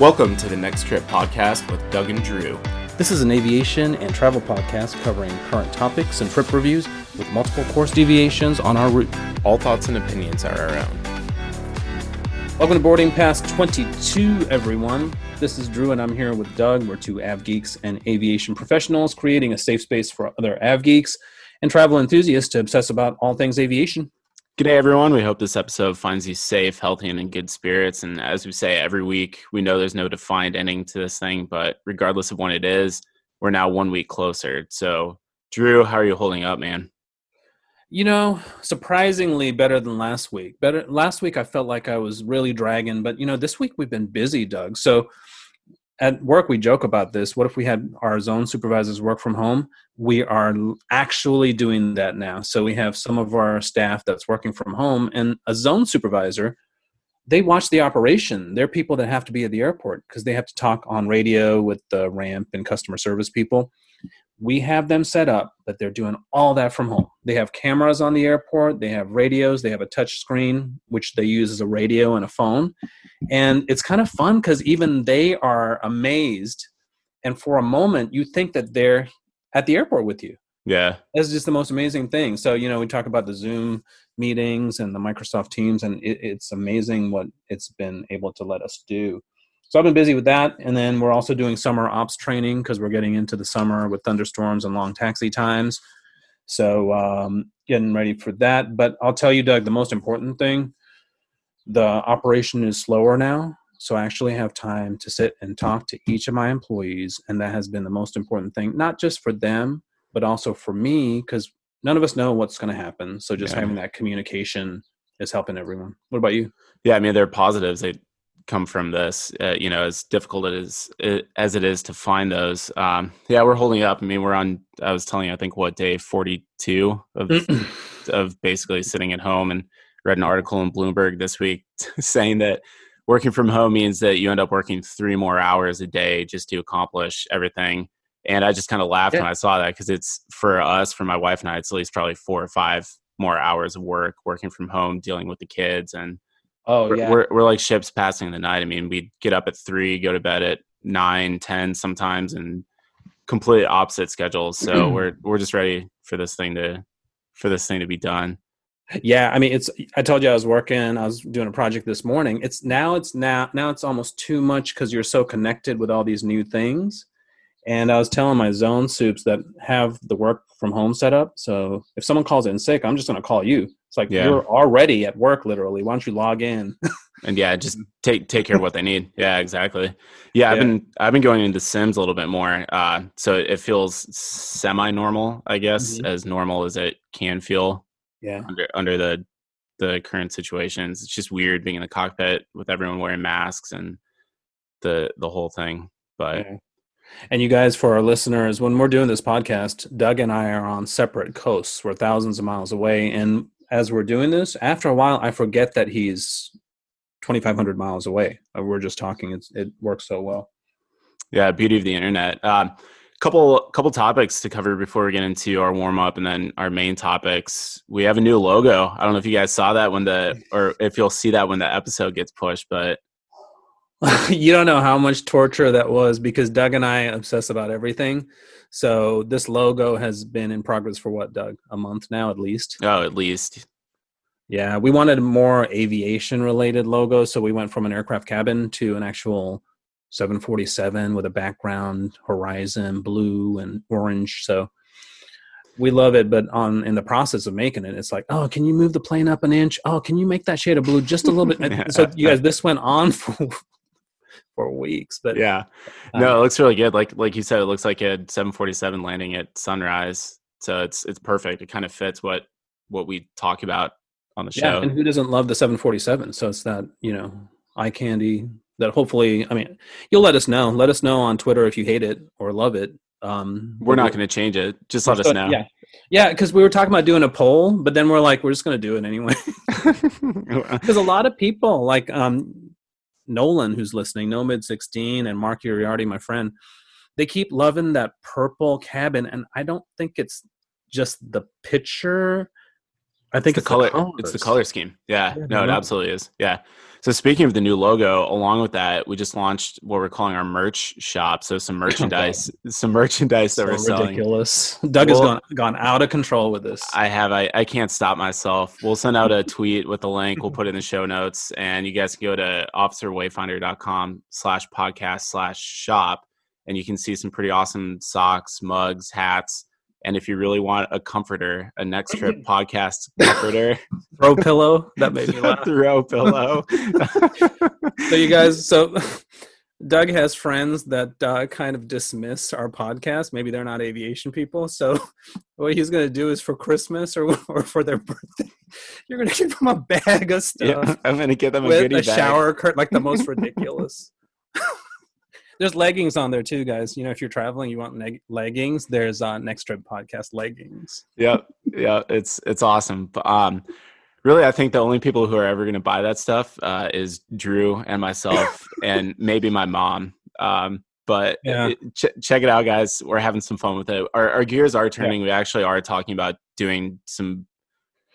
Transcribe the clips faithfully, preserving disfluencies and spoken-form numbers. Welcome to the Next Trip Podcast with Doug and Drew. This is an aviation and travel podcast covering current topics and trip reviews with multiple course deviations on our route. All thoughts and opinions are our own. Welcome to Boarding Pass twenty-two, everyone. This is Drew, and I'm here with Doug. We're two av geeks and aviation professionals creating a safe space for other av geeks and travel enthusiasts to obsess about all things aviation. G'day, everyone. We hope this episode finds you safe, healthy, and in good spirits. And as we say every week, we know there's no defined ending to this thing, but regardless of when it is, we're now one week closer. So, Drew, how are you holding up, man? You know, surprisingly better than last week. Better last week, I felt like I was really dragging, but you know, this week we've been busy, Doug. So, at work, we joke about this. What if we had our zone supervisors work from home? We are actually doing that now. So we have some of our staff that's working from home, and a zone supervisor, they watch the operation. They're people that have to be at the airport because they have to talk on radio with the ramp and customer service people. We have them set up, but they're doing all that from home. They have cameras on the airport. They have radios. They have a touch screen, which they use as a radio and a phone. And it's kind of fun because even they are amazed. And for a moment, you think that they're at the airport with you. Yeah. That's just the most amazing thing. So, you know, we talk about the Zoom meetings and the Microsoft Teams, and it, it's amazing what it's been able to let us do. So I've been busy with that. And then we're also doing summer ops training because we're getting into the summer with thunderstorms and long taxi times. So um, getting ready for that. But I'll tell you, Doug, the most important thing, the operation is slower now. So I actually have time to sit and talk to each of my employees. And that has been the most important thing, not just for them, but also for me, because none of us know what's going to happen. So just yeah. having that communication is helping everyone. What about you? Yeah, I mean, there are positives that come from this, uh, you know, as difficult as, as it is to find those. Um, yeah, we're holding up. I mean, we're on, I was telling you, I think, what, day forty-two of of basically sitting at home, and read an article in Bloomberg this week saying that working from home means that you end up working three more hours a day just to accomplish everything. And I just kind of laughed yeah. when I saw that, because it's, for us, for my wife and I, it's at least probably four or five more hours of work, working from home, dealing with the kids. And oh yeah, we're, we're like ships passing the night. I mean, we'd get up at three, go to bed at nine, ten sometimes, and complete opposite schedules. So we're we're just ready for this thing to for this thing to be done. Yeah, I mean, it's. I told you I was working. I was doing a project this morning. It's now. It's now. Now it's almost too much because you're so connected with all these new things. And I was telling my zone soups that have the work from home set up. So if someone calls in sick, I'm just going to call you. It's like yeah. you're already at work, literally. Why don't you log in? And yeah, just take take care of what they need. Yeah, exactly. Yeah, yeah. I've been I've been going into Sims a little bit more. Uh, so it feels semi-normal, I guess, mm-hmm. as normal as it can feel. Yeah, under under the the current situations, it's just weird being in the cockpit with everyone wearing masks and the the whole thing. But yeah. and you guys, for our listeners, when we're doing this podcast, Doug and I are on separate coasts. We're thousands of miles away, and as we're doing this, after a while, I forget that he's twenty-five hundred miles away. We're just talking; it's, it works so well. Yeah, beauty of the internet. Um, Couple couple topics to cover before we get into our warm up and then our main topics. We have a new logo. I don't know if you guys saw that when the, or if you'll see that when the episode gets pushed, but you don't know how much torture that was, because Doug and I obsess about everything. So this logo has been in progress for what, Doug? A month now, at least. Oh, at least. Yeah, we wanted more aviation related logo, so we went from an aircraft cabin to an actual seven forty-seven with a background horizon blue and orange. So we love it, but on in the process of making it, it's like, oh, can you move the plane up an inch? Oh, can you make that shade of blue just a little bit? yeah. So you guys, this went on for for weeks, but yeah, no, um, it looks really good. Like like you said, it looks like a seven forty-seven landing at sunrise. So it's it's perfect. It kind of fits what what we talk about on the show. Yeah, and who doesn't love the seven forty-seven? So it's that, you know, eye candy. That hopefully, I mean, you'll let us know. Let us know on Twitter if you hate it or love it. Um, we're not going to change it. Just let us know. Yeah, yeah, because we were talking about doing a poll, but then we're like, we're just going to do it anyway. Because a lot of people, like um, Nolan, who's listening, Nomad sixteen, and Mark Uriarty, my friend, they keep loving that purple cabin, and I don't think it's just the picture. I think it's, it's the color. The it's the color scheme. Yeah, yeah no, it absolutely is. Yeah. So speaking of the new logo, along with that, we just launched what we're calling our merch shop. So some merchandise, some merchandise that so we're selling. Ridiculous. Doug well, has gone, gone out of control with this. I have. I, I can't stop myself. We'll send out a tweet with a link. We'll put it in the show notes. And you guys can go to officerwayfinder.com slash podcast slash shop. And you can see some pretty awesome socks, mugs, hats. And if you really want a comforter, a Next Trip Podcast comforter. Throw pillow. That made me laugh. Throw pillow. So you guys, so Doug has friends that uh, kind of dismiss our podcast. Maybe they're not aviation people. So what he's going to do is for Christmas or, or for their birthday, you're going to give them a bag of stuff. Yeah, I'm going to give them a goodie a bag. With a shower curtain, like the most ridiculous. There's leggings on there too, guys. You know, if you're traveling, you want neg- leggings. There's uh, Next Trip Podcast leggings. Yeah, yeah, it's it's awesome. But, um, really, I think the only people who are ever going to buy that stuff uh, is Drew and myself, and maybe my mom. Um, but yeah. ch- check it out, guys. We're having some fun with it. Our, our gears are turning. Yeah. We actually are talking about doing some,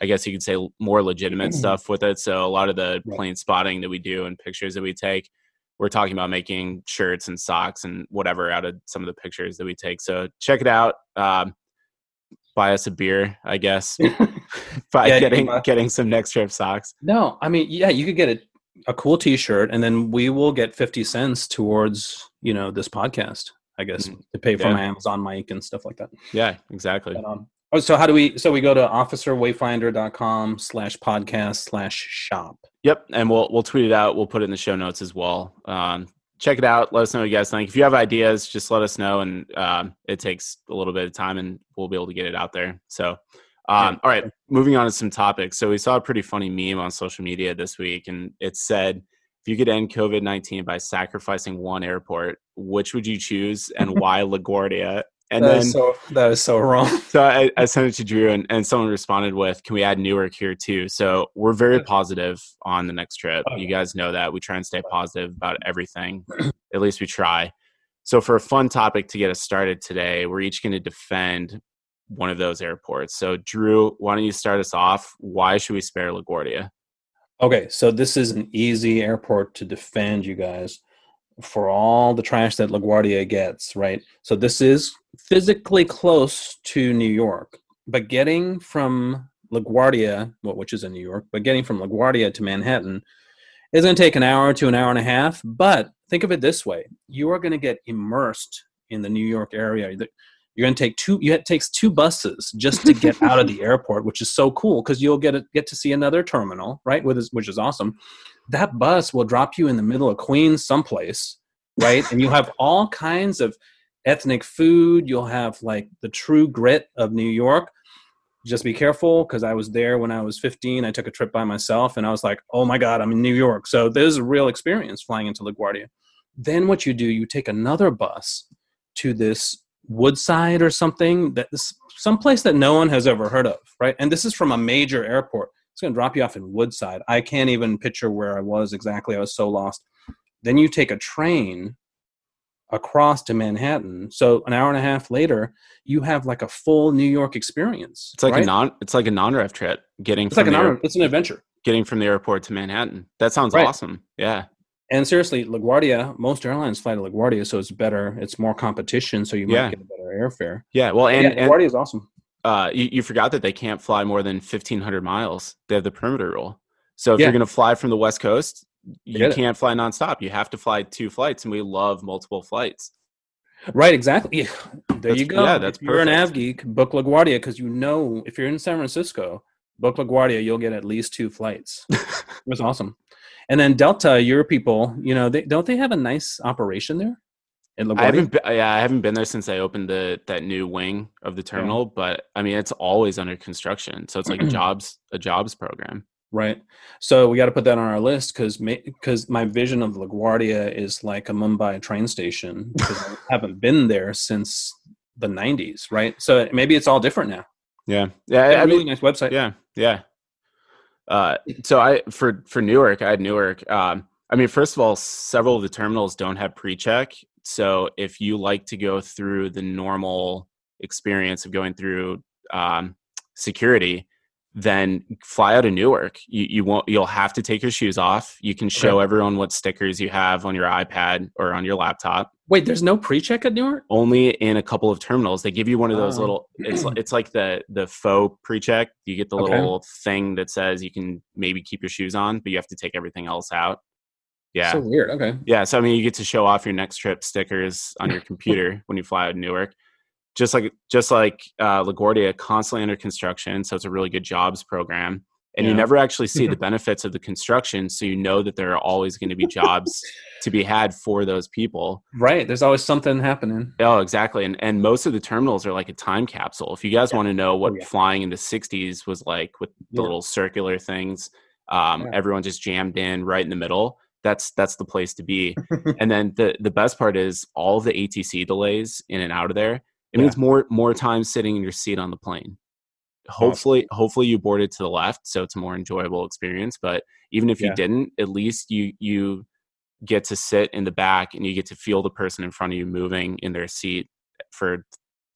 I guess you could say, more legitimate stuff with it. So a lot of the yeah. plane spotting that we do and pictures that we take. We're talking about making shirts and socks and whatever out of some of the pictures that we take. So check it out. Um, buy us a beer, I guess, by yeah, getting uh, getting some Next Trip socks. No, I mean, yeah, you could get a, a cool T-shirt, and then we will get fifty cents towards, you know, this podcast, I guess, mm-hmm. to pay for yeah. my Amazon mic and stuff like that. Yeah, exactly. But, um, oh, so how do we? So we go to officerwayfinder.com slash podcast slash shop. Yep, and we'll we'll tweet it out. We'll put it in the show notes as well. Um, check it out. Let us know what you guys think. If you have ideas, just let us know, and uh, it takes a little bit of time, and we'll be able to get it out there. So, um, yeah. all right, moving on to some topics. So we saw a pretty funny meme on social media this week, and it said, if you could end COVID nineteen by sacrificing one airport, which would you choose, and why LaGuardia? And that then is so, that is so wrong. So I, I sent it to Drew, and, and someone responded with, "Can we add Newark here too?" So we're very positive on the Next Trip. Okay. You guys know that we try and stay positive about everything. At least we try. So for a fun topic to get us started today, we're each going to defend one of those airports. So Drew, why don't you start us off? Why should we spare LaGuardia? Okay, so this is an easy airport to defend, you guys. For all the trash that LaGuardia gets, right? So this is physically close to New York, but getting from LaGuardia, well, which is in New York, but getting from LaGuardia to Manhattan is going to take an hour to an hour and a half. But think of it this way: you are going to get immersed in the New York area. You're going to take two. You, it takes two buses just to get out of the airport, which is so cool because you'll get a, get to see another terminal, right? Which is, which is awesome. That bus will drop you in the middle of Queens someplace, right? And you'll have all kinds of ethnic food. You'll have like the true grit of New York. Just be careful, because I was there when I was fifteen. I took a trip by myself, and I was like, oh my God, I'm in New York. So there's a real experience flying into LaGuardia. Then what you do, you take another bus to this Woodside or something, that someplace that no one has ever heard of, right? And this is from a major airport. It's going to drop you off in Woodside. I can't even picture where I was exactly. I was so lost. Then you take a train across to Manhattan. So an hour and a half later, you have like a full New York experience. It's like right? a non. It's like a non-ref trip. Getting it's from like the an aer- It's an adventure. Getting from the airport to Manhattan. That sounds right. awesome. Yeah. And seriously, LaGuardia. Most airlines fly to LaGuardia, so it's better. It's more competition, so you might yeah. get a better airfare. Yeah. Well, and, yeah, LaGuardia and- is awesome. Uh, you, you forgot that they can't fly more than fifteen hundred miles. They have the perimeter rule. So if yeah. you're going to fly from the West Coast, you can't fly nonstop. You have to fly two flights, and we love multiple flights. Right, exactly. Yeah. There that's, you go. Yeah, that's if you're perfect. An av geek, book LaGuardia, because you know if you're in San Francisco, book LaGuardia, you'll get at least two flights. It was awesome. And then Delta, your people, you know, they, don't they have a nice operation there? I haven't, been, yeah, I haven't been there since I opened the that new wing of the terminal, yeah. but I mean, it's always under construction, so it's like jobs, a jobs program, right? So we got to put that on our list because because my vision of LaGuardia is like a Mumbai train station. Because I haven't been there since the nineties, right? So maybe it's all different now. Yeah, yeah, yeah I really mean, nice website. Yeah, yeah. Uh, so I for for Newark, I had Newark. Um, I mean, first of all, several of the terminals don't have pre-check. So if you like to go through the normal experience of going through um, security, then fly out of Newark. You, you won't, you'll have to take your shoes off. You can show okay. everyone what stickers you have on your iPad or on your laptop. Wait, there's no pre-check at Newark? Only in a couple of terminals. They give you one of those oh. little, it's it's like the, the faux pre-check. You get the okay. little thing that says you can maybe keep your shoes on, but you have to take everything else out. Yeah. So weird. Okay. Yeah. So, I mean, you get to show off your Next Trip stickers on your computer when you fly out of Newark. Just like just like uh, LaGuardia, constantly under construction, so it's a really good jobs program. And yeah. you never actually see the benefits of the construction, so you know that there are always going to be jobs to be had for those people. Right. There's always something happening. Oh, exactly. And and most of the terminals are like a time capsule. If you guys yeah. want to know what oh, yeah. flying in the sixties was like with the yeah. little circular things, um, yeah. everyone just jammed in right in the middle. That's that's the place to be. And then the, the best part is all the A T C delays in and out of there. It means yeah. more more time sitting in your seat on the plane. Hopefully, awesome. hopefully you boarded to the left, so it's a more enjoyable experience. But even if yeah. you didn't, at least you you get to sit in the back and you get to feel the person in front of you moving in their seat for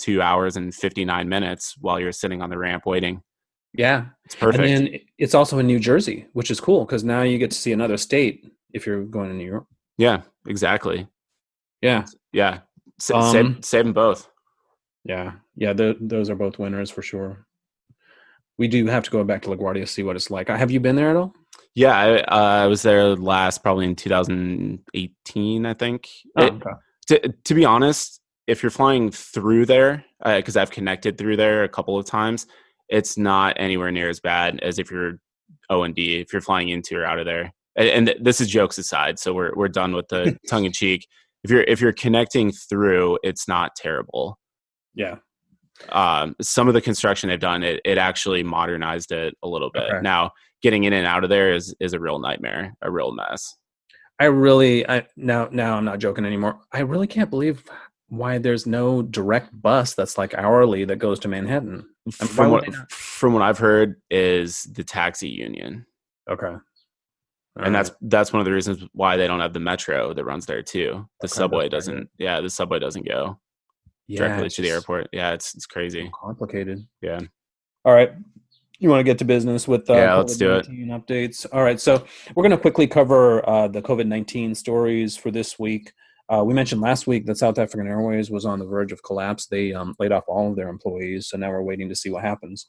two hours and fifty-nine minutes while you're sitting on the ramp waiting. Yeah. It's perfect. And then it's also in New Jersey, which is cool because now you get to see another state if you're going to New York. Yeah, exactly. Yeah. Yeah. S- um, save, save them both. Yeah. Yeah. Th- those are both winners for sure. We do have to go back to LaGuardia to see what it's like. Have you been there at all? Yeah. I, uh, I was there last, probably in two thousand eighteen, I think. Oh, it, okay. to, to be honest, if you're flying through there, uh, cause I've connected through there a couple of times, it's not anywhere near as bad as if you're O and D, if you're flying into or out of there. And, and th- this is jokes aside. So we're, we're done with the tongue in cheek. If you're, if you're connecting through, it's not terrible. Yeah. Um, some of the construction they've done, it, it actually modernized it a little bit. Okay. Now getting in and out of there is, is a real nightmare, a real mess. I really, I now, now I'm not joking anymore. I really can't believe why there's no direct bus that's like hourly that goes to Manhattan. I mean, from what, from what I've heard is the taxi union. Okay. All and right. that's, that's one of the reasons why they don't have the metro that runs there too. The okay, subway doesn't, right. yeah, the subway doesn't go. Yeah, directly to the airport. Yeah, it's it's crazy. So complicated. Yeah. All right. You want to get to business with uh, yeah, let's do it. Updates. All right. So we're going to quickly cover uh, the COVID nineteen stories for this week. Uh, we mentioned last week that South African Airways was on the verge of collapse. They um, laid off all of their employees. So now we're waiting to see what happens.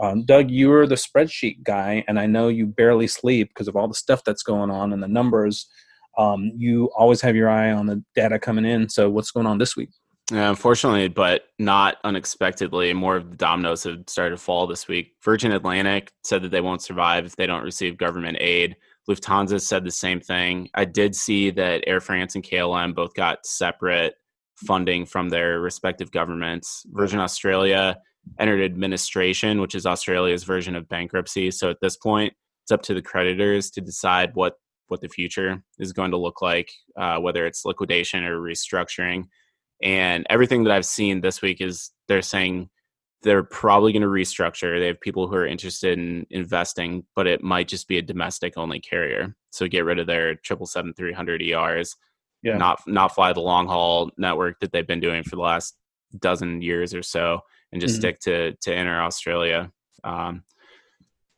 Um, Doug, you're the spreadsheet guy, and I know you barely sleep because of all the stuff that's going on and the numbers. Um, you always have your eye on the data coming in. So what's going on this week? Yeah, unfortunately, but not unexpectedly, more of the dominoes have started to fall this week. Virgin Atlantic said that they won't survive if they don't receive government aid. Lufthansa said the same thing. I did see that Air France and K L M both got separate funding from their respective governments. Virgin Australia entered administration, which is Australia's version of bankruptcy. So at this point, it's up to the creditors to decide what, what the future is going to look like, uh, whether it's liquidation or restructuring. And everything that I've seen this week is they're saying they're probably going to restructure. They have people who are interested in investing, but it might just be a domestic only carrier. So get rid of their triple seven three hundred E Rs, yeah. not not fly the long haul network that they've been doing for the last dozen years or so, and just mm-hmm. stick to to inner Australia. Um,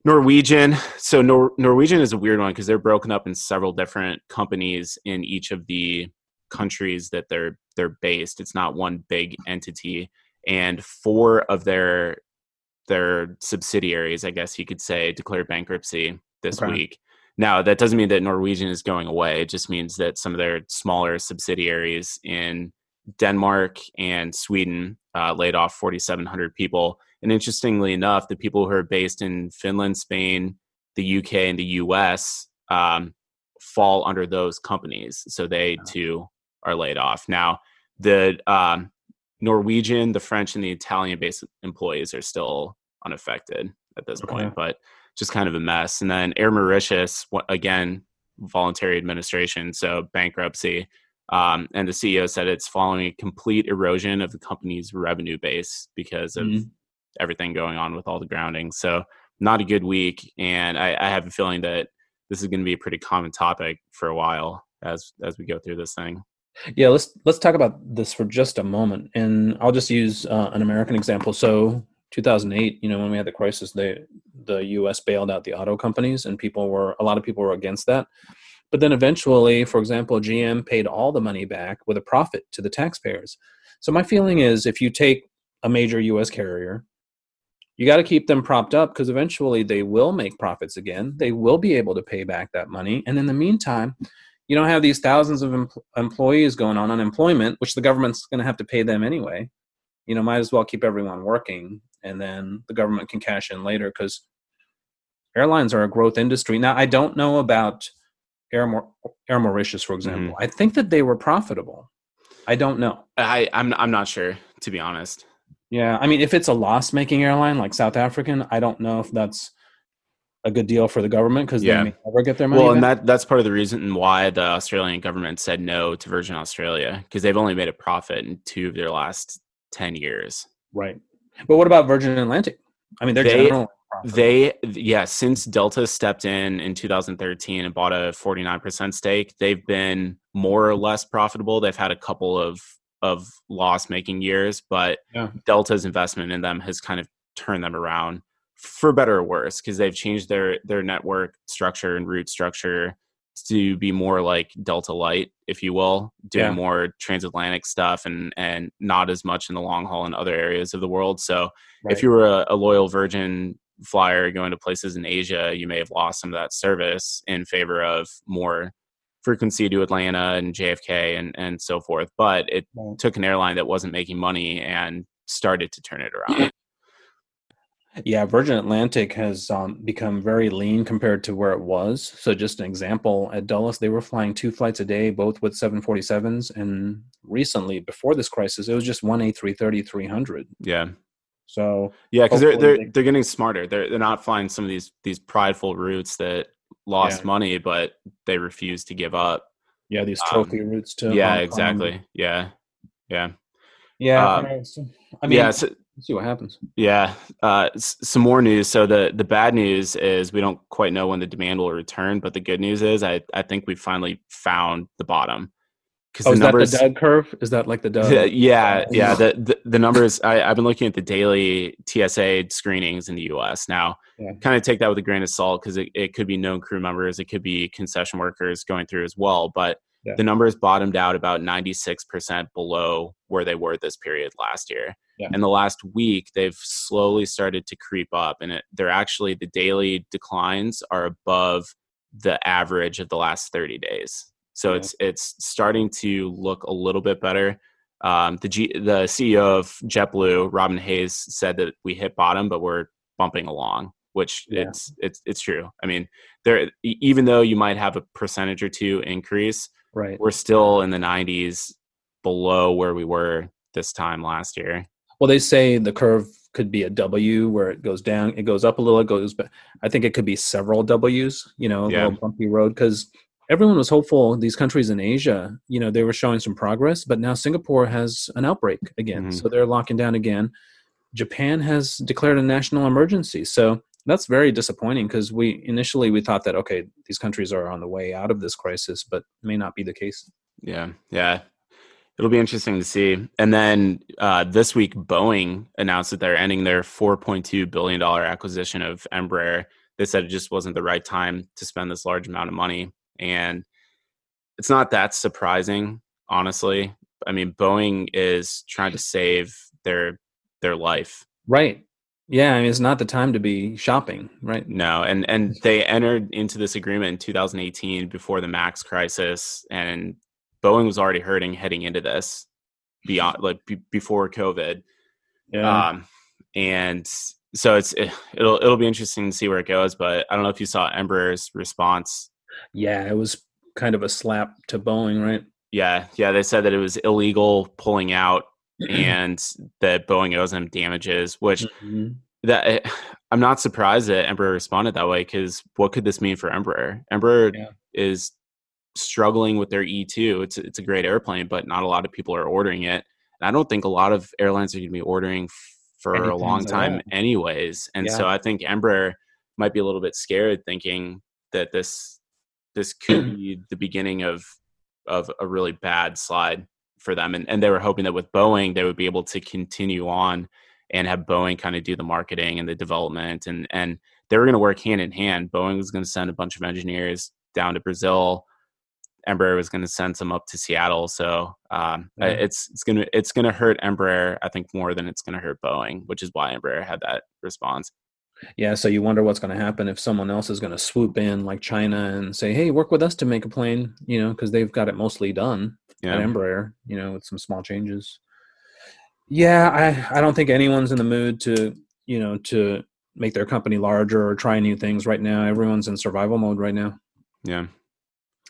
Norwegian. So Nor- Norwegian is a weird one because they're broken up in several different companies in each of the countries that they're they're based. It's not one big entity, and four of their their subsidiaries, I guess you could say, declared bankruptcy this okay. week. Now that doesn't mean that Norwegian is going away. It just means that some of their smaller subsidiaries in Denmark and Sweden uh, laid off forty-seven hundred people. And interestingly enough, the people who are based in Finland, Spain, the U K, and the U S um, fall under those companies. So they yeah. too are laid off. Now, the um, Norwegian, the French, and the Italian-based employees are still unaffected at this okay. point, but just kind of a mess. And then Air Mauritius, again, voluntary administration, so bankruptcy. Um, and the C E O said it's following a complete erosion of the company's revenue base because of mm-hmm. everything going on with all the grounding. So not a good week. And I, I have a feeling that this is going to be a pretty common topic for a while as as we go through this thing. Yeah, let's let's talk about this for just a moment, and I'll just use uh, an American example. So two thousand eight, you know, when we had the crisis, they the U S bailed out the auto companies, and people were, a lot of people were against that. But then eventually, for example, G M paid all the money back with a profit to the taxpayers. So my feeling is if you take a major U S carrier, you got to keep them propped up because eventually they will make profits again. They will be able to pay back that money. And in the meantime, you don't have these thousands of em- employees going on unemployment, which the government's going to have to pay them anyway. You know, might as well keep everyone working, and then the government can cash in later because airlines are a growth industry. Now, I don't know about Air, Maur- Air Mauritius, for example. Mm-hmm. I think that they were profitable. I don't know. I, I'm I'm not sure, to be honest. Yeah, I mean, if it's a loss-making airline like South African, I don't know if that's a good deal for the government because yeah. they may never get their money Well, back. And that, that's part of the reason why the Australian government said no to Virgin Australia, because they've only made a profit in two of their last ten years. Right. But what about Virgin Atlantic? I mean, they're they, generally profitable. They, yeah, since Delta stepped in in two thousand thirteen and bought a forty-nine percent stake, they've been more or less profitable. They've had a couple of of loss-making years, but yeah. Delta's investment in them has kind of turned them around for better or worse, because they've changed their their network structure and route structure to be more like Delta Light, if you will, doing yeah. more transatlantic stuff and and not as much in the long haul in other areas of the world. So right. if you were a, a loyal Virgin flyer going to places in Asia, you may have lost some of that service in favor of more frequency to Atlanta and J F K and, and so forth. But it right. took an airline that wasn't making money and started to turn it around. Yeah, Virgin Atlantic has um, become very lean compared to where it was. So just an example, at Dulles, they were flying two flights a day, both with seven forty-sevens. And recently, before this crisis, it was just one A three thirty three hundred. Yeah. So yeah, because they're, they're, they- they're getting smarter. They're, they're not flying some of these these prideful routes that lost yeah. money, but they refuse to give up. Yeah, these trophy um, routes too. Yeah, exactly. Time. Yeah, yeah, yeah. Um, I mean, yeah, so, let's see what happens. Yeah, uh, s- some more news. So the the bad news is we don't quite know when the demand will return, but the good news is I I think we finally found the bottom. Oh, is numbers, that the Doug curve? Is that like the Doug? The, yeah, yeah. The the, the numbers, I, I've been looking at the daily T S A screenings in the U S now. Yeah. Kind of take that with a grain of salt because it, it could be known crew members. It could be concession workers going through as well. But yeah. the numbers bottomed out about ninety-six percent below where they were this period last year. Yeah. And the last week, they've slowly started to creep up. And it, they're actually, the daily declines are above the average of the last thirty days. So it's it's starting to look a little bit better. Um, the G, the C E O of JetBlue, Robin Hayes, said that we hit bottom, but we're bumping along, which yeah. it's it's it's true. I mean, there even though you might have a percentage or two increase, right. we're still in the nineties below where we were this time last year. Well, they say the curve could be a W where it goes down, it goes up a little, it goes back. I think it could be several W's, you know, a yeah. little bumpy road because everyone was hopeful these countries in Asia, you know, they were showing some progress, but now Singapore has an outbreak again. Mm-hmm. So they're locking down again. Japan has declared a national emergency. So that's very disappointing because we initially we thought that, okay, these countries are on the way out of this crisis, but it may not be the case. Yeah. Yeah. It'll be interesting to see. And then uh, this week, Boeing announced that they're ending their four point two billion dollars acquisition of Embraer. They said it just wasn't the right time to spend this large amount of money. And it's not that surprising, honestly. I mean, Boeing is trying to save their their life. Right. Yeah, I mean, it's not the time to be shopping, right? No, and, and they entered into this agreement in two thousand eighteen before the MAX crisis, and Boeing was already hurting heading into this, beyond like b- before COVID. Yeah. Um, and so it's it, it'll it'll be interesting to see where it goes, but I don't know if you saw Embraer's response. Yeah, it was kind of a slap to Boeing, right? Yeah, yeah. They said that it was illegal pulling out and that Boeing owes them damages, which mm-hmm. that I'm not surprised that Embraer responded that way because what could this mean for Embraer? Embraer yeah. is struggling with their E two. It's, it's a great airplane, but not a lot of people are ordering it. And I don't think a lot of airlines are going to be ordering f- for Anything a long time like anyways. And yeah. so I think Embraer might be a little bit scared thinking that this... this could be the beginning of of a really bad slide for them. And, and they were hoping that with Boeing, they would be able to continue on and have Boeing kind of do the marketing and the development. And, and they were going to work hand in hand. Boeing was going to send a bunch of engineers down to Brazil. Embraer was going to send some up to Seattle. So um, yeah. it's it's going to it's going to hurt Embraer, I think, more than it's going to hurt Boeing, which is why Embraer had that response. Yeah. So you wonder what's going to happen if someone else is going to swoop in like China and say, hey, work with us to make a plane, you know, because they've got it mostly done yeah. at Embraer, you know, with some small changes. Yeah, I, I don't think anyone's in the mood to, you know, to make their company larger or try new things right now. Everyone's in survival mode right now. Yeah.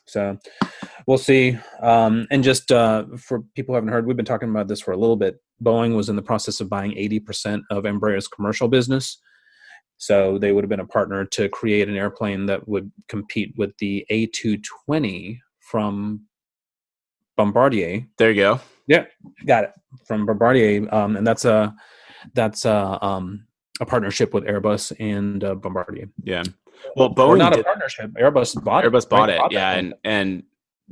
So we'll see. Um, and just uh, for people who haven't heard, we've been talking about this for a little bit. Boeing was in the process of buying eighty percent of Embraer's commercial business. So they would have been a partner to create an airplane that would compete with the A two twenty from Bombardier. There you go. Yeah, got it from Bombardier, um, and that's a that's a, um, a partnership with Airbus and uh, Bombardier. Yeah, well, Boeing or not did, a partnership. Airbus bought Airbus bought right? it. Bought yeah, and, and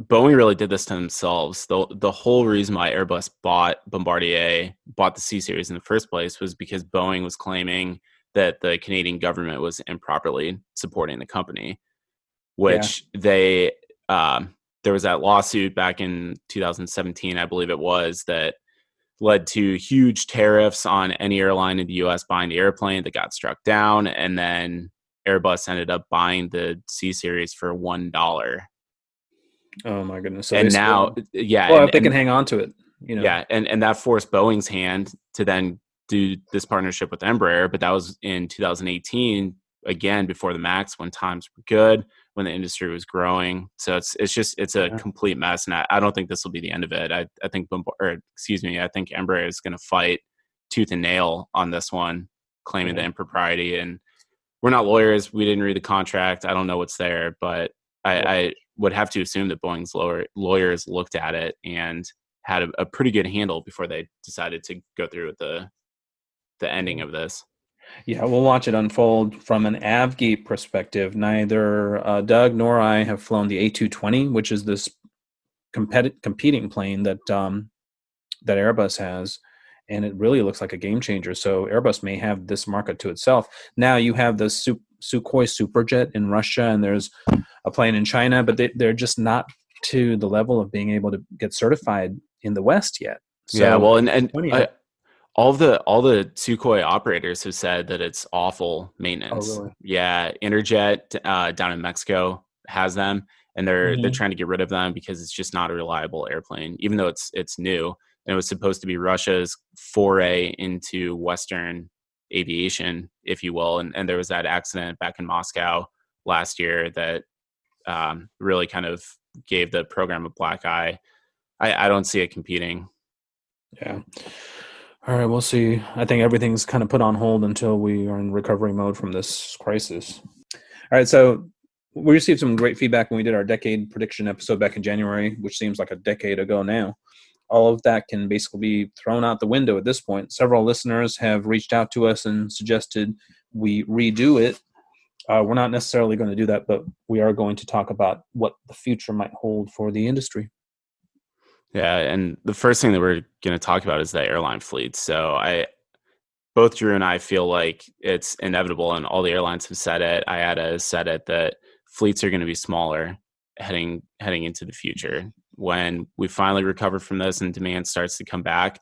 Boeing really did this to themselves. the The whole reason why Airbus bought Bombardier, bought the C-Series in the first place, was because Boeing was claiming that the Canadian government was improperly supporting the company, which yeah. they. Um, There was that lawsuit back in two thousand seventeen, I believe it was, that led to huge tariffs on any airline in the U S buying the airplane that got struck down. And then Airbus ended up buying the C-Series for one dollar. Oh, my goodness. So and now, still, yeah. Well, and, if they and, can hang on to it. You know. Yeah, and, and that forced Boeing's hand to then do this partnership with Embraer. But that was in two thousand eighteen, again, before the MAX, when times were good, when the industry was growing. So it's it's just it's a yeah. complete mess, and I, I don't think this will be the end of it. I I think or excuse me, I think Embraer is going to fight tooth and nail on this one, claiming yeah. the impropriety. And we're not lawyers; we didn't read the contract. I don't know what's there, but I, yeah. I would have to assume that Boeing's lawyer, lawyers looked at it and had a, a pretty good handle before they decided to go through with the the ending of this. Yeah, we'll watch it unfold from an A V G perspective. Neither uh, Doug nor I have flown the A two twenty, which is this competi- competing plane that um, that Airbus has, and it really looks like a game changer. So Airbus may have this market to itself. Now you have the Su- Sukhoi Superjet in Russia, and there's a plane in China, but they, they're just not to the level of being able to get certified in the West yet. So yeah, well, and... and I- All the all the Sukhoi operators have said that it's awful maintenance. Oh, really? Yeah, Interjet uh, down in Mexico has them, and they're mm-hmm. they're trying to get rid of them because it's just not a reliable airplane, even though it's it's new. And it was supposed to be Russia's foray into Western aviation, if you will. And and there was that accident back in Moscow last year that um, really kind of gave the program a black eye. I, I don't see it competing. Yeah. All right, we'll see. I think everything's kind of put on hold until we are in recovery mode from this crisis. All right, so we received some great feedback when we did our decade prediction episode back in January, which seems like a decade ago now. All of that can basically be thrown out the window at this point. Several listeners have reached out to us and suggested we redo it. Uh, we're not necessarily going to do that, but we are going to talk about what the future might hold for the industry. Yeah, and the first thing that we're going to talk about is the airline fleet. So I, both Drew and I feel like it's inevitable, and all the airlines have said it, I A T A has said it, that fleets are going to be smaller heading heading into the future. When we finally recover from this and demand starts to come back,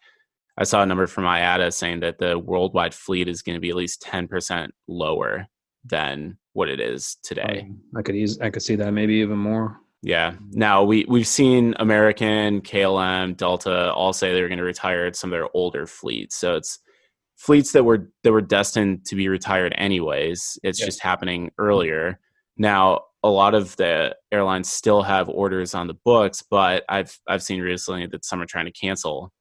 I saw a number from I A T A saying that the worldwide fleet is going to be at least ten percent lower than what it is today. I could ease, I could see that, maybe even more. Yeah. Now we we've seen American, K L M, Delta all say they're going to retire some of their older fleets. So it's fleets that were that were destined to be retired anyways. It's yes. just happening earlier. Now a lot of the airlines still have orders on the books, but I've I've seen recently that some are trying to cancel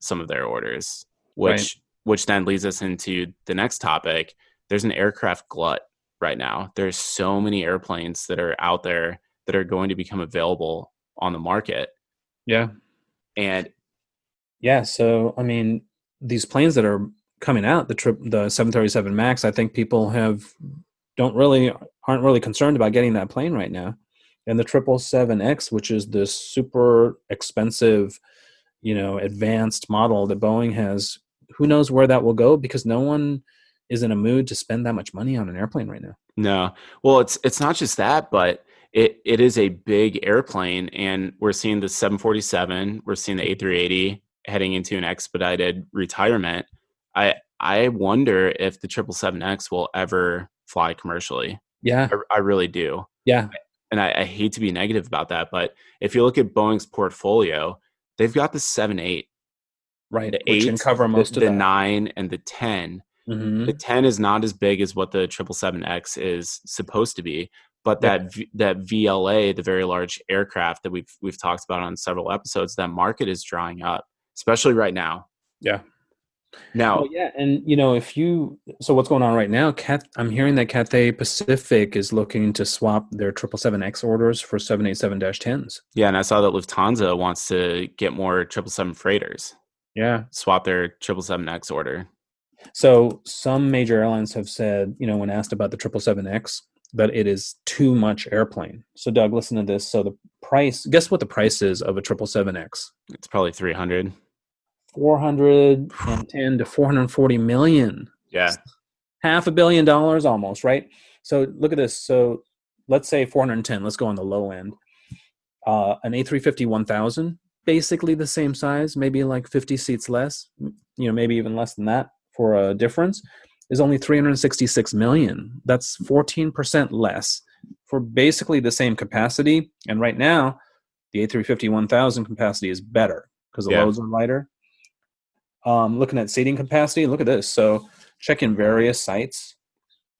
some of their orders, which right. which then leads us into the next topic. There's an aircraft glut right now. There's so many airplanes that are out there that are going to become available on the market. Yeah. And yeah. So, I mean, these planes that are coming out, the trip, the seven thirty-seven MAX, I think people have don't really, aren't really concerned about getting that plane right now. And the seven seventy-seven X, which is this super expensive, you know, advanced model that Boeing has who knows where that will go, because no one is in a mood to spend that much money on an airplane right now. No. Well, it's it's not just that, but it it is a big airplane, and we're seeing the seven forty-seven, we're seeing the A three eighty heading into an expedited retirement. I I wonder if the seven seventy-seven X will ever fly commercially. Yeah. I, I really do. Yeah. And I, I hate to be negative about that, but if you look at Boeing's portfolio, they've got the seven eight. Right. The eight, can cover most the, of the that. nine and the ten. Mm-hmm. The ten is not as big as what the seven seventy-seven X is supposed to be, but that yeah. v, that V L A, the very large aircraft that we've we've talked about on several episodes, that market is drying up, especially right now. Yeah. Now, well, yeah, and you know, if you so what's going on right now? Cat, I'm hearing that Cathay Pacific is looking to swap their seven seventy-seven X orders for seven eighty-seven ten s. Yeah, and I saw that Lufthansa wants to get more seven seventy-seven freighters. Yeah, swap their seven seventy-seven X order. So some major airlines have said, you know, when asked about the seven seventy-seven X, that it is too much airplane. So Doug, listen to this. So the price, guess what the price is of a seven seventy-seven X? It's probably three hundred. four hundred ten to four hundred forty million. Yeah. Half a billion dollars almost, right? So look at this. So let's say four hundred ten. Let's go on the low end. Uh, an A three fifty one thousand, basically the same size, maybe like fifty seats less, you know, maybe even less than that for a difference, is only three hundred sixty-six million. That's fourteen percent less for basically the same capacity. And right now, the A three fifty one thousand capacity is better because the yeah. loads are lighter. Um, looking at seating capacity, look at this. So check in various sites.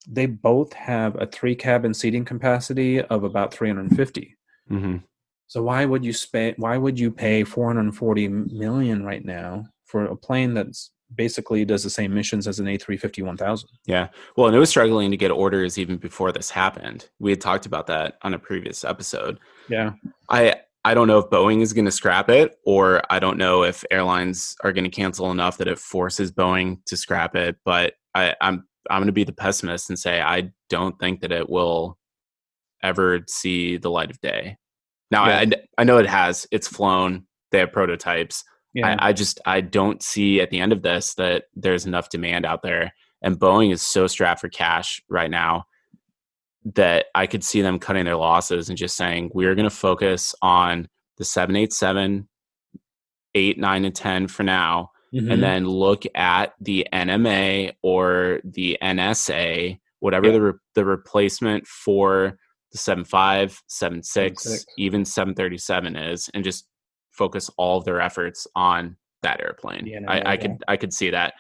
They both have a three-cabin seating capacity of about three hundred fifty. Mm-hmm. So why would you sp- Why would you pay four hundred forty million dollars right now for a plane that's basically does the same missions as an A three fifty one thousand? Yeah. Well, and it was struggling to get orders even before this happened. We had talked about that on a previous episode. Yeah. I... I don't know if Boeing is going to scrap it, or I don't know if airlines are going to cancel enough that it forces Boeing to scrap it. But I, I'm I'm going to be the pessimist and say I don't think that it will ever see the light of day. Now, yeah. I, I know it has. It's flown. They have prototypes. Yeah. I, I just I don't see at the end of this that there's enough demand out there. And Boeing is so strapped for cash right now that I could see them cutting their losses and just saying, we're going to focus on the seven eighty-seven, eight, nine, and ten for now, mm-hmm. and then look at the N M A or the N S A, whatever yeah. the re- the replacement for the seven five, seven six, seven six, even seven thirty-seven is, and just focus all of their efforts on that airplane. N M A, I, I yeah. could I could see that.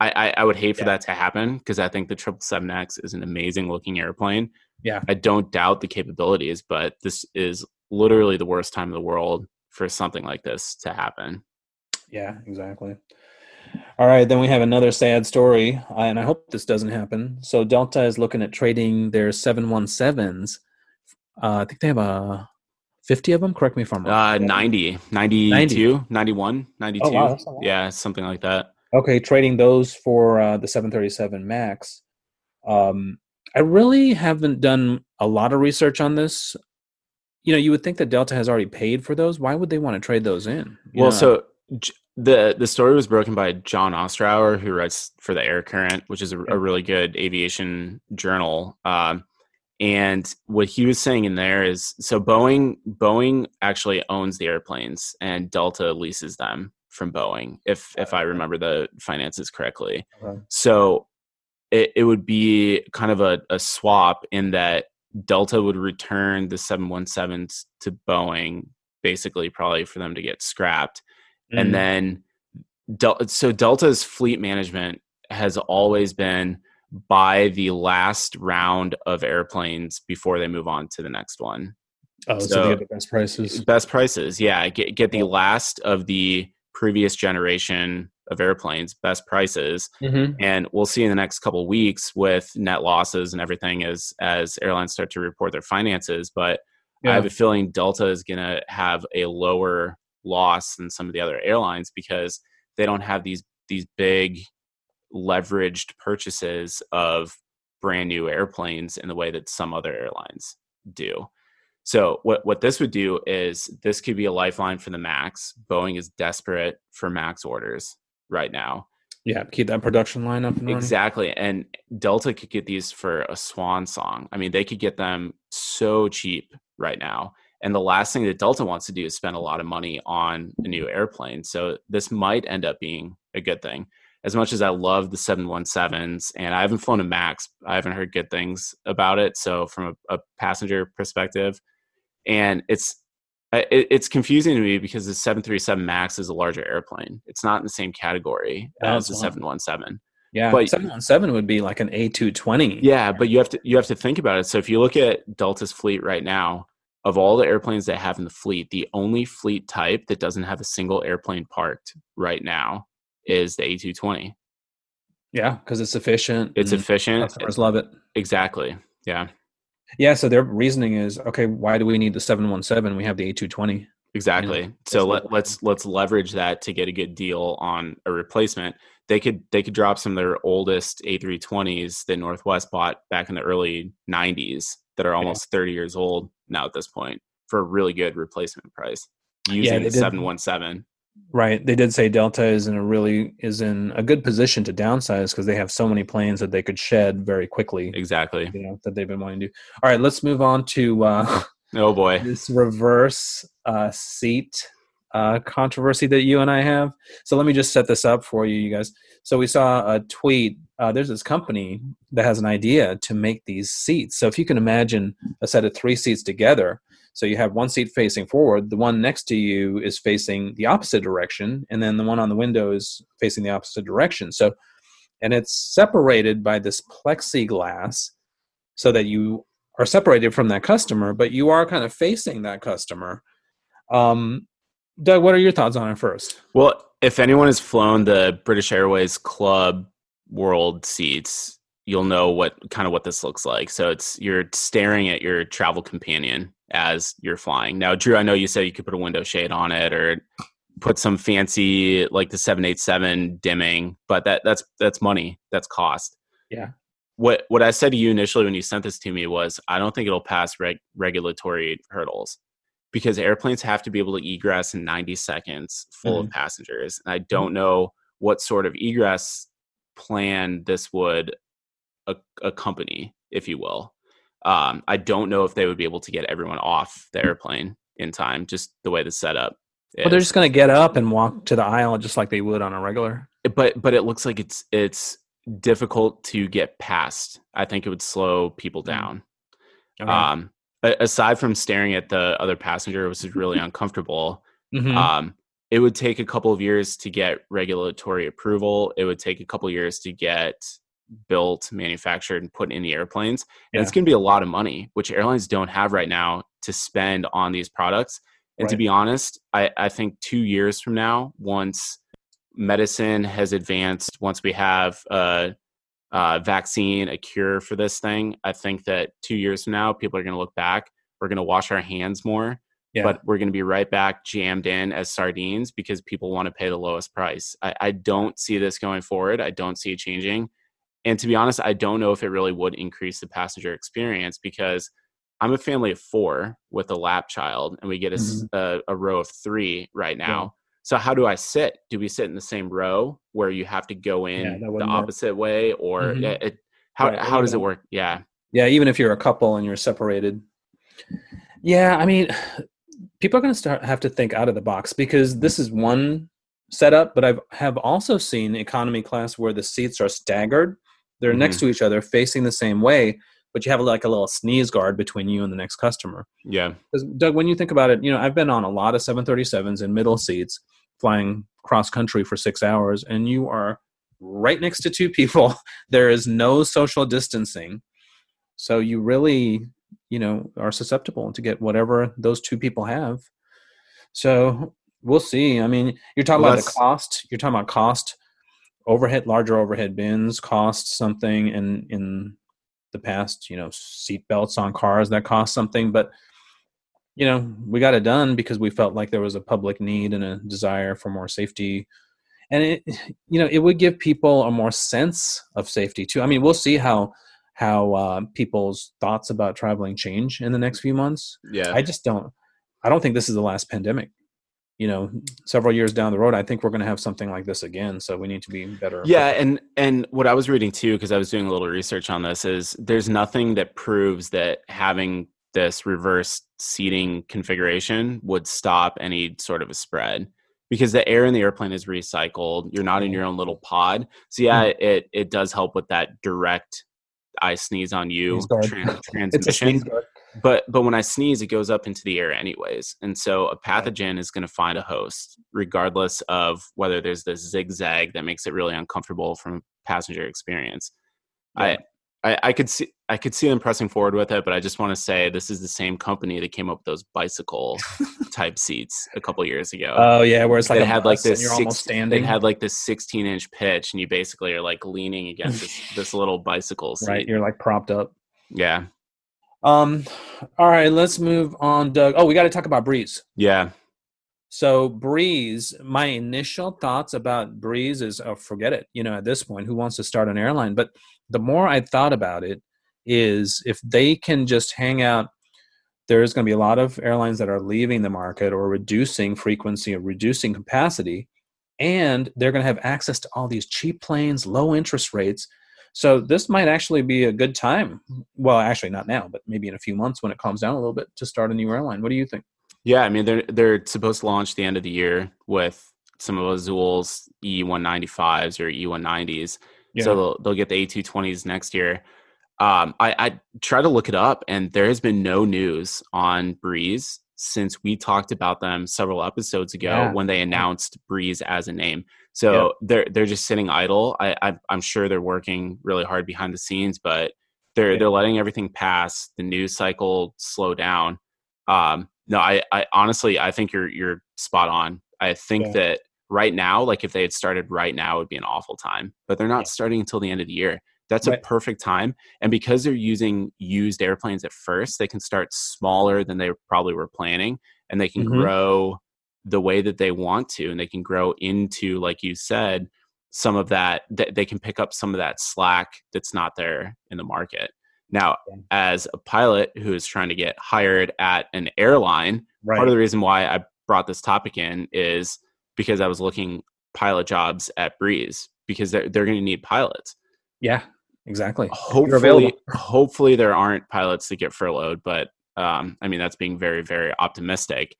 I, I would hate for yeah. that to happen because I think the seven seventy-seven X is an amazing looking airplane. Yeah, I don't doubt the capabilities, but this is literally the worst time in the world for something like this to happen. Yeah, exactly. All right, then we have another sad story, and I hope this doesn't happen. So Delta is looking at trading their seven seventeens. Uh, I think they have uh, fifty of them. Correct me if I'm wrong. Uh, ninety, ninety-two, ninety. ninety-one, ninety-two. Oh, wow, that's a lot. Yeah, something like that. Okay, trading those for uh, the seven thirty-seven MAX. Um, I really haven't done a lot of research on this. You know, you would think that Delta has already paid for those. Why would they want to trade those in? You well, know? so the the story was broken by John Ostrower, who writes for the Air Current, which is a, a really good aviation journal. Um, and what he was saying in there is, so Boeing Boeing actually owns the airplanes, and Delta leases them from Boeing, if if I remember the finances correctly. Okay. So it, it would be kind of a, a swap in that Delta would return the seven seventeens to Boeing, basically probably for them to get scrapped. Mm. And then, Del- so Delta's fleet management has always been buy the last round of airplanes before they move on to the next one. Oh, so, so they get the best prices. Best prices, yeah. Get, get the last of the previous generation of airplanes, best prices. Mm-hmm. And we'll see in the next couple of weeks with net losses and everything as, as airlines start to report their finances. But yeah. I have a feeling Delta is going to have a lower loss than some of the other airlines because they don't have these, these big leveraged purchases of brand new airplanes in the way that some other airlines do. So what, what this would do is this could be a lifeline for the MAX. Boeing is desperate for MAX orders right now. Yeah, keep that production line up and running. Exactly. And Delta could get these for a swan song. I mean, they could get them so cheap right now. And the last thing that Delta wants to do is spend a lot of money on a new airplane. So this might end up being a good thing. As much as I love the seven seventeens, and I haven't flown a MAX, I haven't heard good things about it. So from a, a passenger perspective, and it's it, it's confusing to me because the seven thirty-seven MAX is a larger airplane. It's not in the same category That's as the seven seventeen. Yeah, but seven seventeen would be like an A two twenty. Yeah, but you have to you have to think about it. So if you look at Delta's fleet right now, of all the airplanes they have in the fleet, the only fleet type that doesn't have a single airplane parked right now is the A two twenty. Yeah, because it's efficient. It's efficient. Customers love it. Exactly. Yeah. Yeah, so their reasoning is, okay, why do we need the seven seventeen? We have the A two twenty. Exactly. You know, so let, let's let's leverage that to get a good deal on a replacement. They could they could drop some of their oldest A three twenties that Northwest bought back in the early nineties that are almost yeah. thirty years old now at this point for a really good replacement price using yeah, the seven seventeen. Right. They did say Delta is in a really is in a good position to downsize because they have so many planes that they could shed very quickly. Exactly. You know, that they've been wanting to do. All right, let's move on to uh, oh boy, this reverse uh, seat uh, controversy that you and I have. So let me just set this up for you, you guys. So we saw a tweet. Uh, there's this company that has an idea to make these seats. So if you can imagine a set of three seats together. So you have one seat facing forward, the one next to you is facing the opposite direction, and then the one on the window is facing the opposite direction. So, and it's separated by this plexiglass so that you are separated from that customer, but you are kind of facing that customer. Um, Doug, what are your thoughts on it first? Well, if anyone has flown the British Airways Club World seats, you'll know what kind of what this looks like. So it's you're staring at your travel companion as you're flying. Now, Drew, I know you said you could put a window shade on it or put some fancy like the seven eighty-seven dimming, but that that's that's money. That's cost. Yeah. What what I said to you initially when you sent this to me was I don't think it'll pass reg- regulatory hurdles because airplanes have to be able to egress in ninety seconds full mm-hmm. of passengers. And I don't mm-hmm. know what sort of egress plan this would a- accompany, if you will. Um, I don't know if they would be able to get everyone off the airplane in time, just the way the setup is. Well, they're just going to get up and walk to the aisle just like they would on a regular. But but it looks like it's it's difficult to get past. I think it would slow people down. Okay. Um, aside from staring at the other passenger, which is really uncomfortable, mm-hmm. um, it would take a couple of years to get regulatory approval. It would take a couple of years to get built, manufactured, and put in the airplanes. And yeah. it's going to be a lot of money, which airlines don't have right now to spend on these products. And right. to be honest, I, I think two years from now, once medicine has advanced, once we have a, a vaccine, a cure for this thing, I think that two years from now, people are going to look back. We're going to wash our hands more, yeah. but we're going to be right back jammed in as sardines because people want to pay the lowest price. I, I don't see this going forward. I don't see it changing. And to be honest, I don't know if it really would increase the passenger experience because I'm a family of four with a lap child and we get a, mm-hmm. a, a row of three right now. Yeah. So how do I sit? Do we sit in the same row where you have to go in yeah, the opposite work. way or mm-hmm. it, it, how, right. how does it work? Yeah. Yeah. Even if you're a couple and you're separated. Yeah. I mean, people are going to start have to think out of the box because this is one setup, but I've have also seen economy class where the seats are staggered. They're mm-hmm. next to each other, facing the same way, but you have like a little sneeze guard between you and the next customer. Yeah. Because Doug, when you think about it, you know, I've been on a lot of seven thirty-sevens in middle seats, flying cross country for six hours, and you are right next to two people. There is no social distancing. So you really, you know, are susceptible to get whatever those two people have. So we'll see. I mean, you're talking well, about the cost. You're talking about cost. Overhead, larger overhead bins cost something in, in the past, you know, seat belts on cars that cost something, but you know, we got it done because we felt like there was a public need and a desire for more safety. And it, you know, it would give people a more sense of safety too. I mean, we'll see how, how uh, people's thoughts about traveling change in the next few months. Yeah. I just don't, I don't think this is the last pandemic. you know, several years down the road, I think we're going to have something like this again. So we need to be better. Yeah. And, and what I was reading too, because I was doing a little research on this, is there's nothing that proves that having this reverse seating configuration would stop any sort of a spread, because the air in the airplane is recycled. You're not in your own little pod. So yeah, mm-hmm. it, it does help with that direct, I sneeze on you trans- transmission. But but when I sneeze, it goes up into the air anyways. And so a pathogen is going to find a host, regardless of whether there's this zigzag that makes it really uncomfortable from passenger experience. Yeah. I, I I could see I could see them pressing forward with it, but I just want to say this is the same company that came up with those bicycle type seats a couple years ago. Oh yeah, where it's like it had like this you're six, almost standing. It had like this sixteen inch pitch, and you basically are like leaning against this, this little bicycle seat. Right, you're like propped up. Yeah. Um, all right, let's move on, Doug. Oh, we got to talk about Breeze. Yeah. So Breeze, my initial thoughts about Breeze is, oh, forget it. You know, at this point, who wants to start an airline? But the more I thought about it is if they can just hang out, there's going to be a lot of airlines that are leaving the market or reducing frequency or reducing capacity, and they're going to have access to all these cheap planes, low interest rates. So this might actually be a good time. Well, actually not now, but maybe in a few months when it calms down a little bit to start a new airline. What do you think? Yeah, I mean, they're they're supposed to launch the end of the year with some of Azul's E one ninety-fives or E one nineties. Yeah. So they'll, they'll get the A two twenties next year. Um, I, I tried to look it up, and there has been no news on Breeze since we talked about them several episodes ago yeah. when they announced Breeze as a name. So yeah. they're they're just sitting idle. I, I I'm sure they're working really hard behind the scenes, but they're yeah. they're letting everything pass, the news cycle slow down. Um, no, I, I honestly I think you're you're spot on. I think yeah. that right now, like if they had started right now, it would be an awful time. But they're not yeah. starting until the end of the year. That's right. A perfect time. And because they're using used airplanes at first, they can start smaller than they probably were planning, and they can mm-hmm. grow the way that they want to, and they can grow into, like you said, some of that, th- they can pick up some of that slack that's not there in the market. Now, as a pilot who is trying to get hired at an airline, right. part of the reason why I brought this topic in is because I was looking pilot jobs at Breeze, because they're, they're going to need pilots. Yeah, exactly. Hopefully, hopefully there aren't pilots that get furloughed, but um, I mean, that's being very, very optimistic.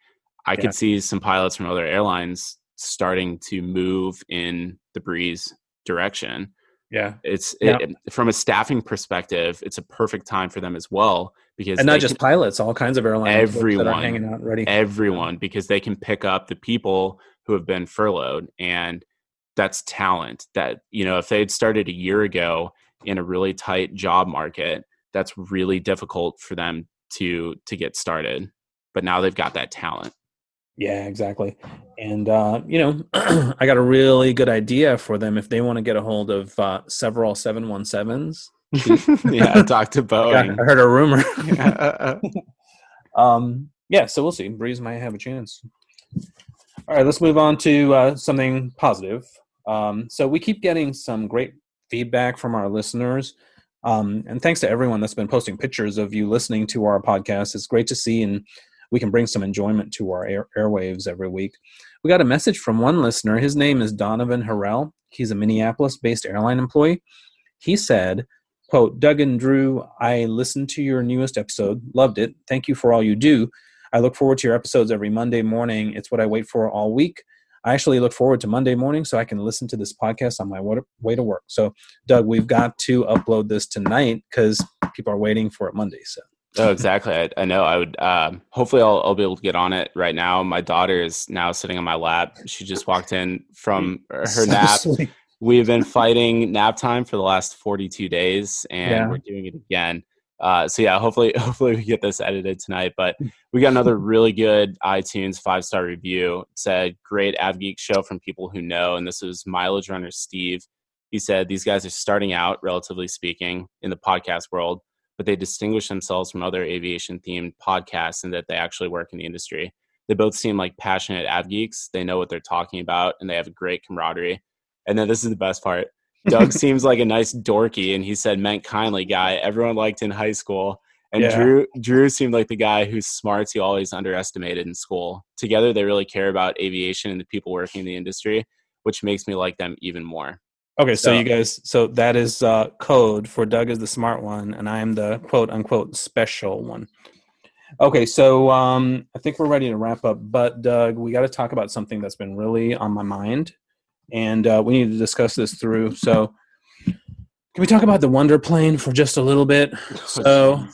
I yeah. could see some pilots from other airlines starting to move in the Breeze direction. Yeah. It's yep. it, from a staffing perspective, it's a perfect time for them as well, because and not just can, pilots, all kinds of airlines. Everyone that are hanging out ready. Everyone, because they can pick up the people who have been furloughed, and that's talent that, you know, if they had started a year ago in a really tight job market, that's really difficult for them to to get started. But now they've got that talent. Yeah, exactly. And, uh, you know, I got a really good idea for them if they want to get a hold of uh, several seven seventeens. Yeah, talk to Boeing. I heard a rumor. yeah. Um, yeah, so we'll see. Breeze might have a chance. All right, let's move on to uh, something positive. Um, so we keep getting some great feedback from our listeners. Um, and thanks to everyone that's been posting pictures of you listening to our podcast. It's great to see, and we can bring some enjoyment to our air, airwaves every week. We got a message from one listener. His name is Donovan Harrell. He's a Minneapolis-based airline employee. He said, quote, Doug and Drew, I listened to your newest episode. Loved it. Thank you for all you do. I look forward to your episodes every Monday morning. It's what I wait for all week. I actually look forward to Monday morning so I can listen to this podcast on my way to work. So, Doug, we've got to upload this tonight because people are waiting for it Monday. So. Oh, exactly. I, I know. I would. Um, hopefully, I'll, I'll be able to get on it right now. My daughter is now sitting on my lap. She just walked in from her so nap. Sweet. We've been fighting nap time for the last forty-two days, and yeah. we're doing it again. Uh, so yeah, hopefully, hopefully we get this edited tonight. But we got another really good iTunes five-star review. It said, "Great AvGeek show from people who know." And this was Mileage Runner Steve. He said, "These guys are starting out, relatively speaking, in the podcast world, but they distinguish themselves from other aviation-themed podcasts in that they actually work in the industry. They both seem like passionate AvGeeks. They know what they're talking about, and they have a great camaraderie." And then this is the best part. Doug seems like a nice dorky, and he said, meant kindly guy everyone liked in high school. And yeah. Drew Drew seemed like the guy whose smarts he always underestimated in school. Together, they really care about aviation and the people working in the industry, which makes me like them even more. Okay, so, so you guys, so that is uh, code for Doug is the smart one, and I am the quote-unquote special one. Okay, so um, I think we're ready to wrap up, but Doug, we got to talk about something that's been really on my mind, and uh, we need to discuss this through. So can we talk about the Wonder Plane for just a little bit? So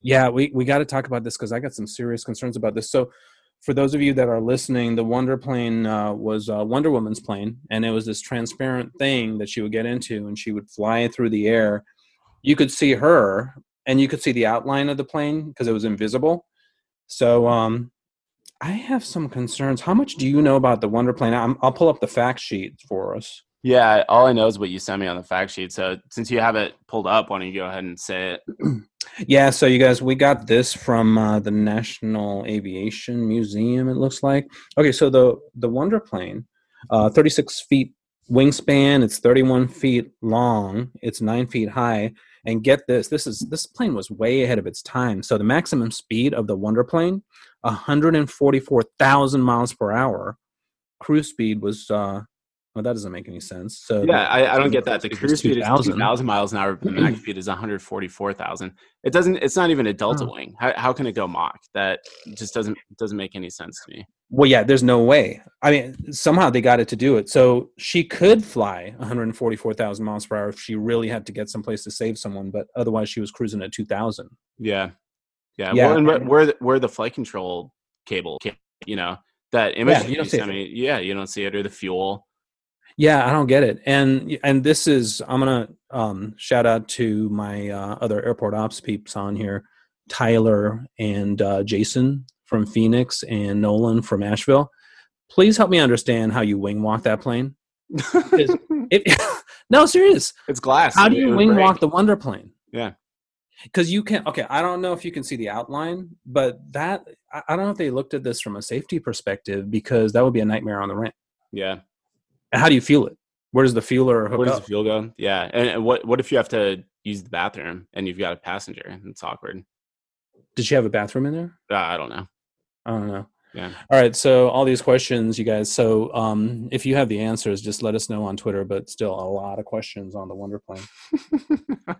yeah, we, we got to talk about this because I got some serious concerns about this. So for those of you that are listening, the Wonder Plane uh, was uh, Wonder Woman's plane, and it was this transparent thing that she would get into, and she would fly through the air. You could see her, and you could see the outline of the plane because it was invisible. So um, I have some concerns. How much do you know about the Wonder Plane? I'm, I'll pull up the fact sheet for us. Yeah, all I know is what you sent me on the fact sheet. So since you have it pulled up, why don't you go ahead and say it? Yeah, so you guys, we got this from uh, the National Aviation Museum, it looks like. Okay, so the, the Wonder Plane, uh, thirty-six feet wingspan, it's thirty-one feet long, it's nine feet high. And get this, this is this plane was way ahead of its time. So the maximum speed of the Wonder Plane, one hundred forty-four thousand miles per hour. Cruise speed was, uh, well, that doesn't make any sense. So yeah, I, I don't get that. The cruise speed is two thousand miles an hour. The max speed is one hundred forty-four thousand. It doesn't. It's not even a Delta oh. wing. How how can it go Mach? That just doesn't doesn't make any sense to me. Well, yeah, there's no way. I mean, somehow they got it to do it. So she could fly one hundred forty-four thousand miles per hour if she really had to get someplace to save someone, but otherwise she was cruising at two thousand. Yeah. Yeah. yeah. Well, and right, where, where the flight control cable, you know, that image. Yeah, you don't see it. I mean, yeah, you don't see it, or the fuel. Yeah, I don't get it. And and this is, I'm going to um, shout out to my uh, other airport ops peeps on here, Tyler and uh, Jason from Phoenix and Nolan from Asheville. Please help me understand how you wing walk that plane. it, no, serious. It's glass. How do you wing walk the Wonder Plane? Yeah. Because you can, okay, I don't know if you can see the outline, but that, I, I don't know if they looked at this from a safety perspective, because that would be a nightmare on the ramp. Yeah. How do you fuel it? Where does the fueler hook up? Where does up? the fuel go? Yeah. And, and what, what if you have to use the bathroom and you've got a passenger? It's awkward. Did she have a bathroom in there? Uh, I don't know. I don't know. Yeah. All right. So all these questions, you guys. So um, if you have the answers, just let us know on Twitter, but still a lot of questions on the Wonder Plane.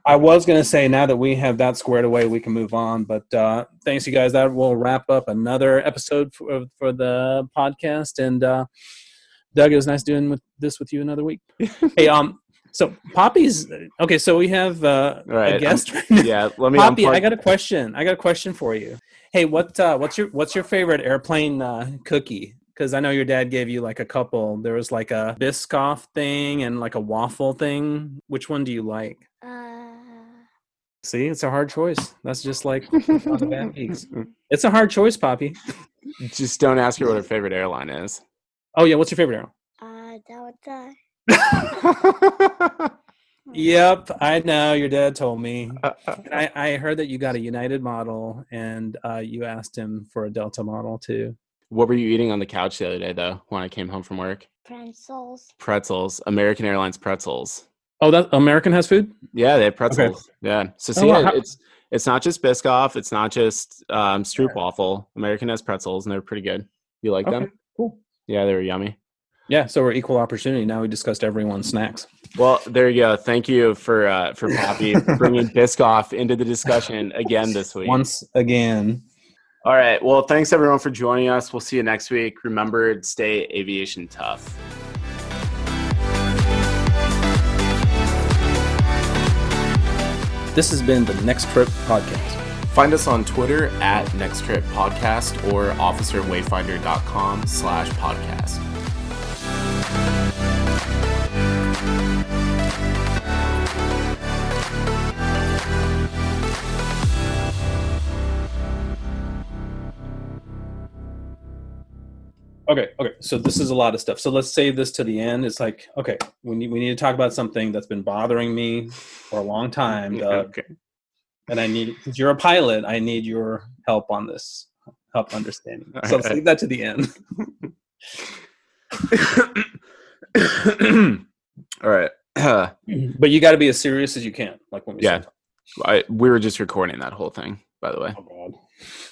I was going to say, now that we have that squared away, we can move on. But uh, thanks, you guys. That will wrap up another episode for, for the podcast. And uh, Doug, it was nice doing with this with you another week. Hey, um, so Poppy's okay. So we have uh, right. a guest. Right now. Yeah, let me. Poppy, unplug. I got a question. I got a question for you. Hey, what uh, what's your what's your favorite airplane uh, cookie? Because I know your dad gave you like a couple. There was like a Biscoff thing and like a waffle thing. Which one do you like? Uh... See, it's a hard choice. That's just like on the bad peaks. It's a hard choice, Poppy. Just don't ask her what her favorite airline is. Oh, yeah. What's your favorite arrow? Uh, Delta. Yep. I know. Your dad told me. Uh, uh, I, I heard that you got a United model, and uh, you asked him for a Delta model, too. What were you eating on the couch the other day, though, when I came home from work? Pretzels. Pretzels. American Airlines pretzels. Oh, that American has food? Yeah, they have pretzels. Okay. Yeah. So, see, oh, wow. it's it's not just Biscoff. It's not just um, stroopwafel. American has pretzels, and they're pretty good. You like okay, them? Cool. Yeah, they were yummy. Yeah, so we're equal opportunity. Now we discussed everyone's snacks. Well, there you go. Thank you for uh, for Poppy bringing Biscoff into the discussion again this week. Once again. All right. Well, thanks everyone for joining us. We'll see you next week. Remember, stay aviation tough. This has been the Next Trip Podcast. Find us on Twitter at Next Trip Podcast or officerwayfinder.com slash podcast. Okay, okay. So this is a lot of stuff. So let's save this to the end. It's like, okay, we need we need to talk about something that's been bothering me for a long time. Yeah, okay. And I need, since you're a pilot, I need your help on this, help understanding. All so right. Let's leave that to the end. All right. Uh, but you got to be as serious as you can. Like when we yeah, I, we were just recording that whole thing. by the way. Oh, God.